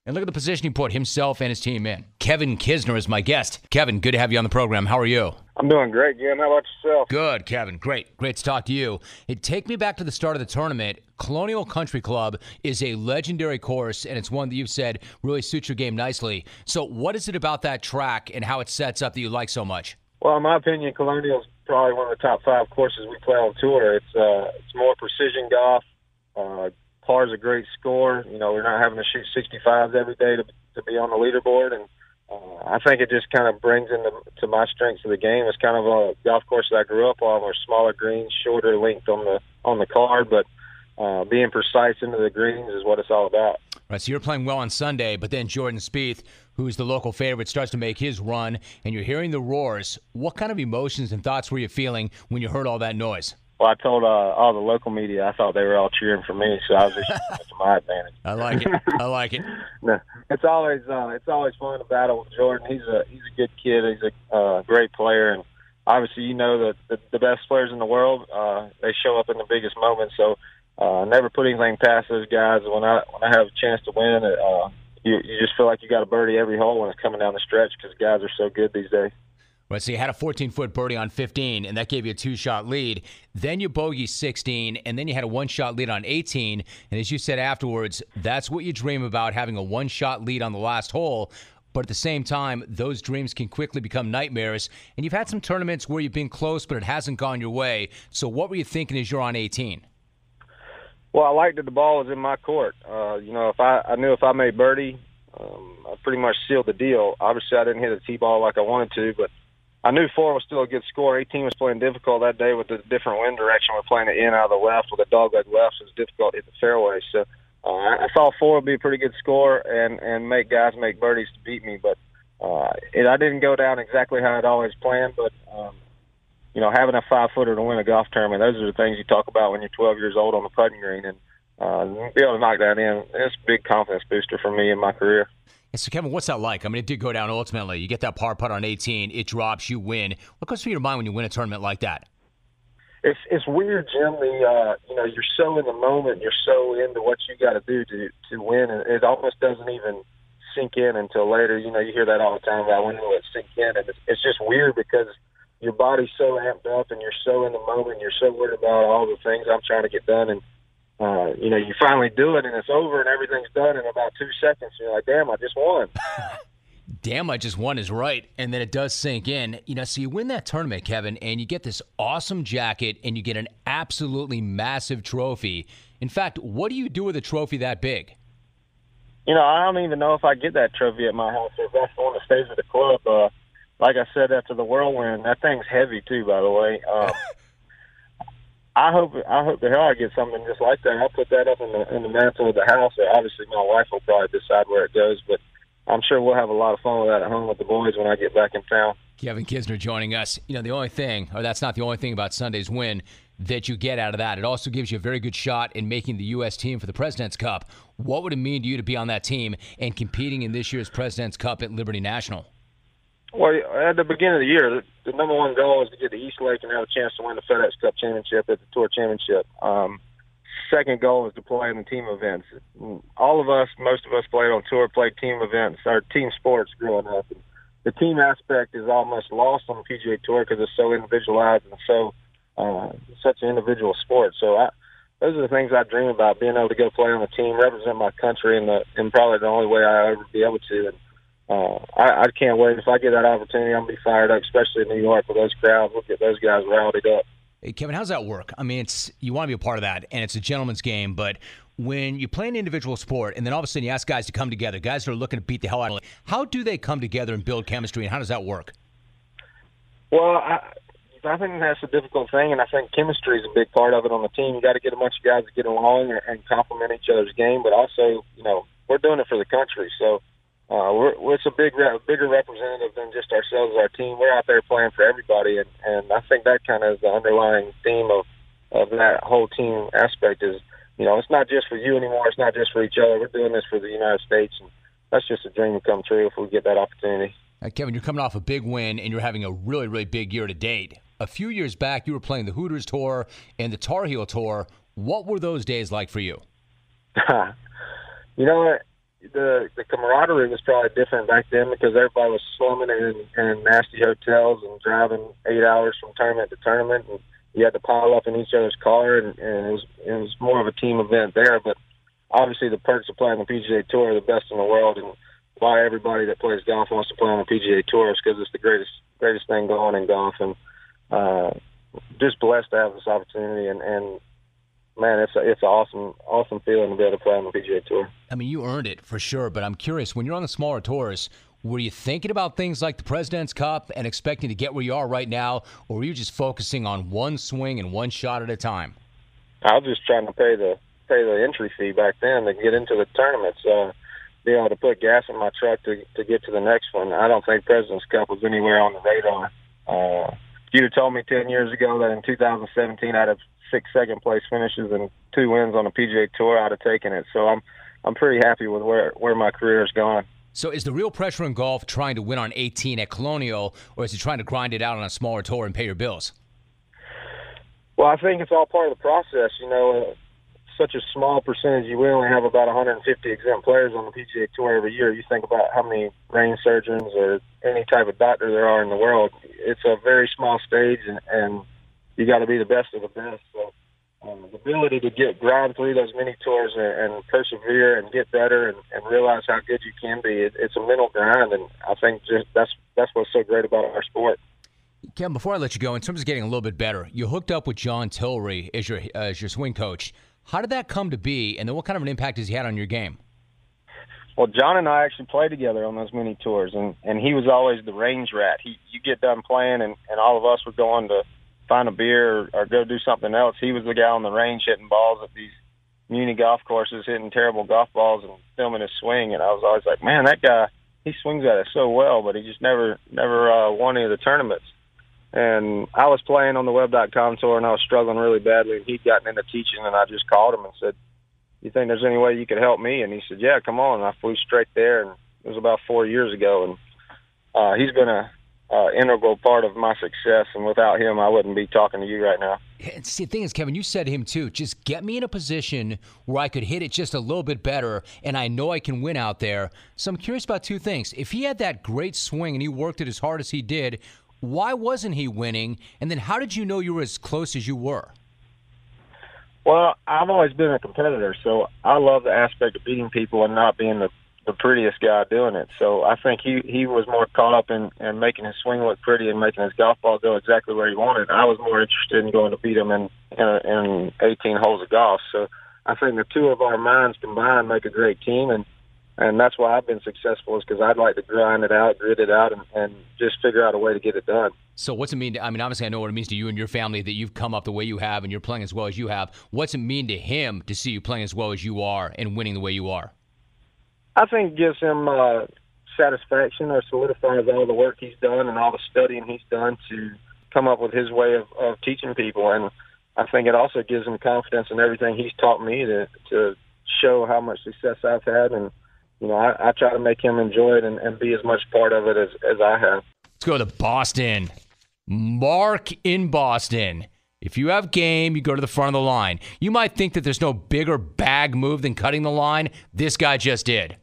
And look at the position he put himself and his team in. Kevin Kisner is my guest. Kevin, good to have you on the program. How are you? I'm doing great, Jim. How about yourself? Good, Kevin. Great. Great to talk to you. Hey, take me back to the start of the tournament. Colonial Country Club is a legendary course, and it's one that you've said really suits your game nicely. So what is it about that track and how it sets up that you like so much? Well, in my opinion, Colonial's probably one of the top five courses we play on tour. It's uh, it's more precision golf. Uh, par is a great score. You know, we're not having to shoot sixty-fives every day to to be on the leaderboard, and uh, I think it just kind of brings into to my strengths of the game. It's kind of a golf course that I grew up on, where smaller greens, shorter length on the on the card, but uh, being precise into the greens is what it's all about. All right, so you're playing well on Sunday, but then Jordan Spieth, who's the local favorite, starts to make his run, and you're hearing the roars. What kind of emotions and thoughts were you feeling when you heard all that noise? Well, I told uh, all the local media I thought they were all cheering for me, so I was just to my advantage. I like it. I like it. No, it's always uh, it's always fun to battle with Jordan. He's a he's a good kid. He's a uh, great player, and obviously you know that the, the best players in the world uh, they show up in the biggest moments. So. Uh, never put anything past those guys. When I when I have a chance to win, uh, you, you just feel like you got a birdie every hole when it's coming down the stretch because guys are so good these days. Right, so you had a fourteen-foot birdie on fifteen, and that gave you a two-shot lead. Then you bogey sixteen, and then you had a one-shot lead on eighteen. And as you said afterwards, that's what you dream about, having a one-shot lead on the last hole. But at the same time, those dreams can quickly become nightmares. And you've had some tournaments where you've been close, but it hasn't gone your way. So what were you thinking as you're on eighteen? Well, I liked that the ball was in my court. Uh, you know, if I, I knew if I made birdie, um, I pretty much sealed the deal. Obviously, I didn't hit a tee ball like I wanted to, but I knew four was still a good score. eighteen was playing difficult that day with the different wind direction. We're playing it in out of the left with a dog leg left, so it was difficult to hit the fairway. So uh, I thought four would be a pretty good score and, and make guys make birdies to beat me. But uh, it, I didn't go down exactly how I'd always planned. But, um, you know, having a five-footer to win a golf tournament, those are the things you talk about when you're twelve years old on the putting green. And uh, be able to knock that in, it's a big confidence booster for me in my career. So, Kevin, what's that like? I mean, it did go down ultimately. You get that par putt on eighteen, it drops, you win. What goes through your mind when you win a tournament like that? It's it's weird, Jim. The, uh, you know, you're so in the moment, you're so into what you got to do to to win, and it almost doesn't even sink in until later. You know, you hear that all the time about when will it sink in, and it's, it's just weird because your body's so amped up and you're so in the moment, you're so worried about all the things I'm trying to get done, and Uh, you know, you finally do it, and it's over, and everything's done in about two seconds. You're like, damn, I just won. Damn, I just won is right, and then it does sink in. You know, so you win that tournament, Kevin, and you get this awesome jacket, and you get an absolutely massive trophy. In fact, what do you do with a trophy that big? You know, I don't even know if I get that trophy at my house. If that's the one that stays at the club. Uh, like I said, after the whirlwind, that thing's heavy, too, by the way. Uh I hope I hope the hell I get something just like that. I'll put that up in the in the mantle of the house. Obviously, my wife will probably decide where it goes, but I'm sure we'll have a lot of fun with that at home with the boys when I get back in town. Kevin Kisner joining us. You know, the only thing, or that's not the only thing about Sunday's win that you get out of that. It also gives you a very good shot in making the U S team for the President's Cup. What would it mean to you to be on that team and competing in this year's President's Cup at Liberty National? Well, at the beginning of the year, the number one goal is to get to East Lake and have a chance to win the FedEx Cup Championship at the Tour Championship. Um, second goal is to play in the team events. All of us, most of us played on tour, played team events, or team sports growing up. The team aspect is almost lost on the P G A Tour because it's so individualized and so uh, such an individual sport. So I, those are the things I dream about, being able to go play on a team, represent my country in, the, in probably the only way I'll ever be able to. And, Uh, I, I can't wait. If I get that opportunity, I'm going to be fired up, especially in New York with those crowds. We'll get those guys rowdied up. Hey, Kevin, how's that work? I mean, it's you want to be a part of that, and it's a gentleman's game, but when you play an individual sport and then all of a sudden you ask guys to come together, guys that are looking to beat the hell out of it, how do they come together and build chemistry, and how does that work? Well, I, I think that's a difficult thing, and I think chemistry is a big part of it on the team. You got to get a bunch of guys to get along and, and complement each other's game, but also, you know, we're doing it for the country, so Uh, we're, we're, it's a big, bigger representative than just ourselves, our team. We're out there playing for everybody, and, and I think that kind of is the underlying theme of, of that whole team aspect is, you know, it's not just for you anymore. It's not just for each other. We're doing this for the United States, and that's just a dream to come true if we get that opportunity. Now, Kevin, you're coming off a big win, and you're having a really, really big year to date. A few years back, you were playing the Hooters Tour and the Tar Heel Tour. What were those days like for you? You know what? The, the camaraderie was probably different back then because everybody was slumming in, in nasty hotels and driving eight hours from tournament to tournament, and you had to pile up in each other's car, and, and it was it was more of a team event there. But obviously the perks of playing the P G A Tour are the best in the world, and why everybody that plays golf wants to play on the P G A Tour is because it's the greatest greatest thing going in golf, and uh, just blessed to have this opportunity, and, and man, it's a, it's an awesome, awesome feeling to be able to play on the P G A Tour. I mean, you earned it for sure, but I'm curious, when you're on the smaller tours, were you thinking about things like the President's Cup and expecting to get where you are right now, or were you just focusing on one swing and one shot at a time? I was just trying to pay the pay the entry fee back then to get into the tournaments, uh, be able to put gas in my truck to, to get to the next one. I don't think President's Cup was anywhere on the radar. Uh, if you'd have told me ten years ago that in two thousand seventeen I'd have six second-place finishes and two wins on the P G A Tour, I'd have taken it. So I'm I'm pretty happy with where, where my career has gone. So is the real pressure in golf trying to win on eighteen at Colonial, or is it trying to grind it out on a smaller tour and pay your bills? Well, I think it's all part of the process. You know, such a small percentage. You we only have about one hundred fifty exempt players on the P G A Tour every year. You think about how many brain surgeons or any type of doctor there are in the world. It's a very small stage, and, and you got to be the best of the best. So Um, the ability to get grind through those mini tours and, and persevere and get better and, and realize how good you can be, it, it's a mental grind, and I think just that's that's what's so great about our sport. Kevin, before I let you go, in terms of getting a little bit better, you hooked up with John Tilry as your uh, as your swing coach. How did that come to be, and then what kind of an impact has he had on your game? Well, John and I actually played together on those mini tours, and, and he was always the range rat. He, you get done playing, and, and all of us were going to find a beer or, or go do something else. He was the guy on the range hitting balls at these muni golf courses, hitting terrible golf balls and filming his swing, and I was always like, man, that guy, he swings at it so well, but he just never never uh, won any of the tournaments. And I was playing on the web dot com tour, and I was struggling really badly, and he'd gotten into teaching, and I just called him and said, you think there's any way you could help me? And he said, yeah, come on. And I flew straight there, and it was about four years ago. And uh, he's been a uh, integral part of my success, and without him, I wouldn't be talking to you right now. And see, the thing is, Kevin, you said to him, too, just get me in a position where I could hit it just a little bit better, and I know I can win out there. So I'm curious about two things. If he had that great swing and he worked it as hard as he did, why wasn't he winning? And then how did you know you were as close as you were? Well, I've always been a competitor, so I love the aspect of beating people and not being the, the prettiest guy doing it. So I think he, he was more caught up in, in making his swing look pretty and making his golf ball go exactly where he wanted. I was more interested in going to beat him in, in, in eighteen holes of golf. So I think the two of our minds combined make a great team, and, and that's why I've been successful, is because I'd like to grind it out, grit it out, and, and just figure out a way to get it done. So what's it mean? To, I mean, obviously I know what it means to you and your family that you've come up the way you have and you're playing as well as you have. What's it mean to him to see you playing as well as you are and winning the way you are? I think it gives him uh, satisfaction, or solidifies all the work he's done and all the studying he's done to come up with his way of, of teaching people. And I think it also gives him confidence in everything he's taught me to, to show how much success I've had. And, you know, I, I try to make him enjoy it and, and be as much part of it as, as I have. Let's go to Boston. Mark in Boston. If you have game, you go to the front of the line. You might think that there's no bigger bag move than cutting the line. This guy just did.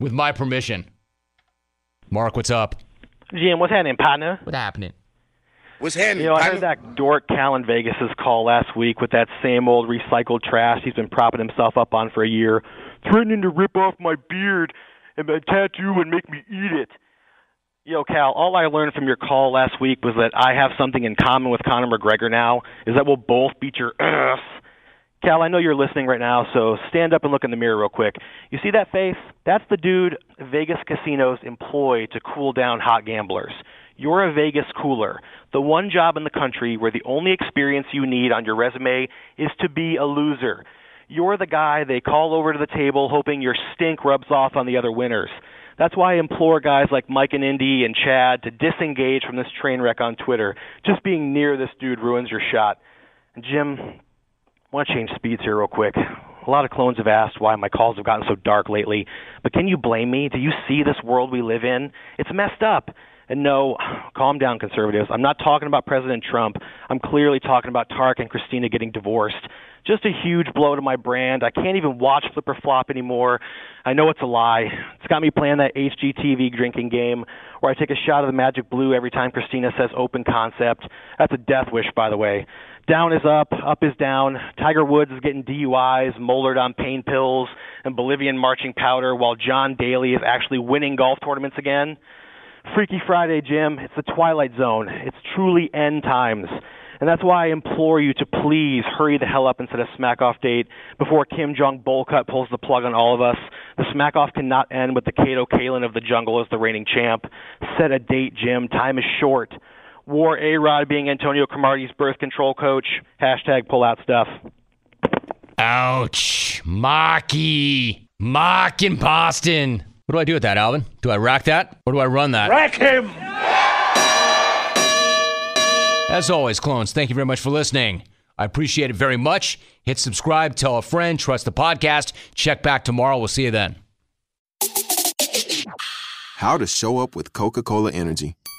With my permission. Mark, what's up? Jim, what's happening, partner? What's happening? What's happening? You know, I heard that dork Cal in Vegas' call last week with that same old recycled trash he's been propping himself up on for a year, threatening to rip off my beard and my tattoo and make me eat it. Yo, Cal, all I learned from your call last week was that I have something in common with Conor McGregor now, is that we'll both beat your ass. Cal, I know you're listening right now, so stand up and look in the mirror real quick. You see that face? That's the dude Vegas casinos employ to cool down hot gamblers. You're a Vegas cooler, the one job in the country where the only experience you need on your resume is to be a loser. You're the guy they call over to the table hoping your stink rubs off on the other winners. That's why I implore guys like Mike and Indy and Chad to disengage from this train wreck on Twitter. Just being near this dude ruins your shot. And Jim, I want to change speeds here real quick. A lot of clones have asked why my calls have gotten so dark lately, but can you blame me? Do you see this world we live in? It's messed up. And no, calm down, conservatives. I'm not talking about President Trump. I'm clearly talking about Tarek and Christina getting divorced. Just a huge blow to my brand. I can't even watch Flip or Flop anymore. I know it's a lie. It's got me playing that H G T V drinking game where I take a shot of the Magic Blue every time Christina says open concept. That's a death wish, by the way. Down is up, up is down. Tiger Woods is getting D U Is, molered on pain pills, and Bolivian marching powder, while John Daly is actually winning golf tournaments again. Freaky Friday, Jim. It's the Twilight Zone. It's truly end times. And that's why I implore you to please hurry the hell up and set a smack-off date before Kim Jong bowl cut pulls the plug on all of us. The smack-off cannot end with the Kato Kalin of the jungle as the reigning champ. Set a date, Jim. Time is short. War A-Rod being Antonio Cromartie's birth control coach. Hashtag pull out stuff. Ouch. Mocky. Mock in Boston. What do I do with that, Alvin? Do I rack that or do I run that? Rack him! As always, clones, thank you very much for listening. I appreciate it very much. Hit subscribe, tell a friend, trust the podcast. Check back tomorrow. We'll see you then. How to show up with Coca-Cola Energy.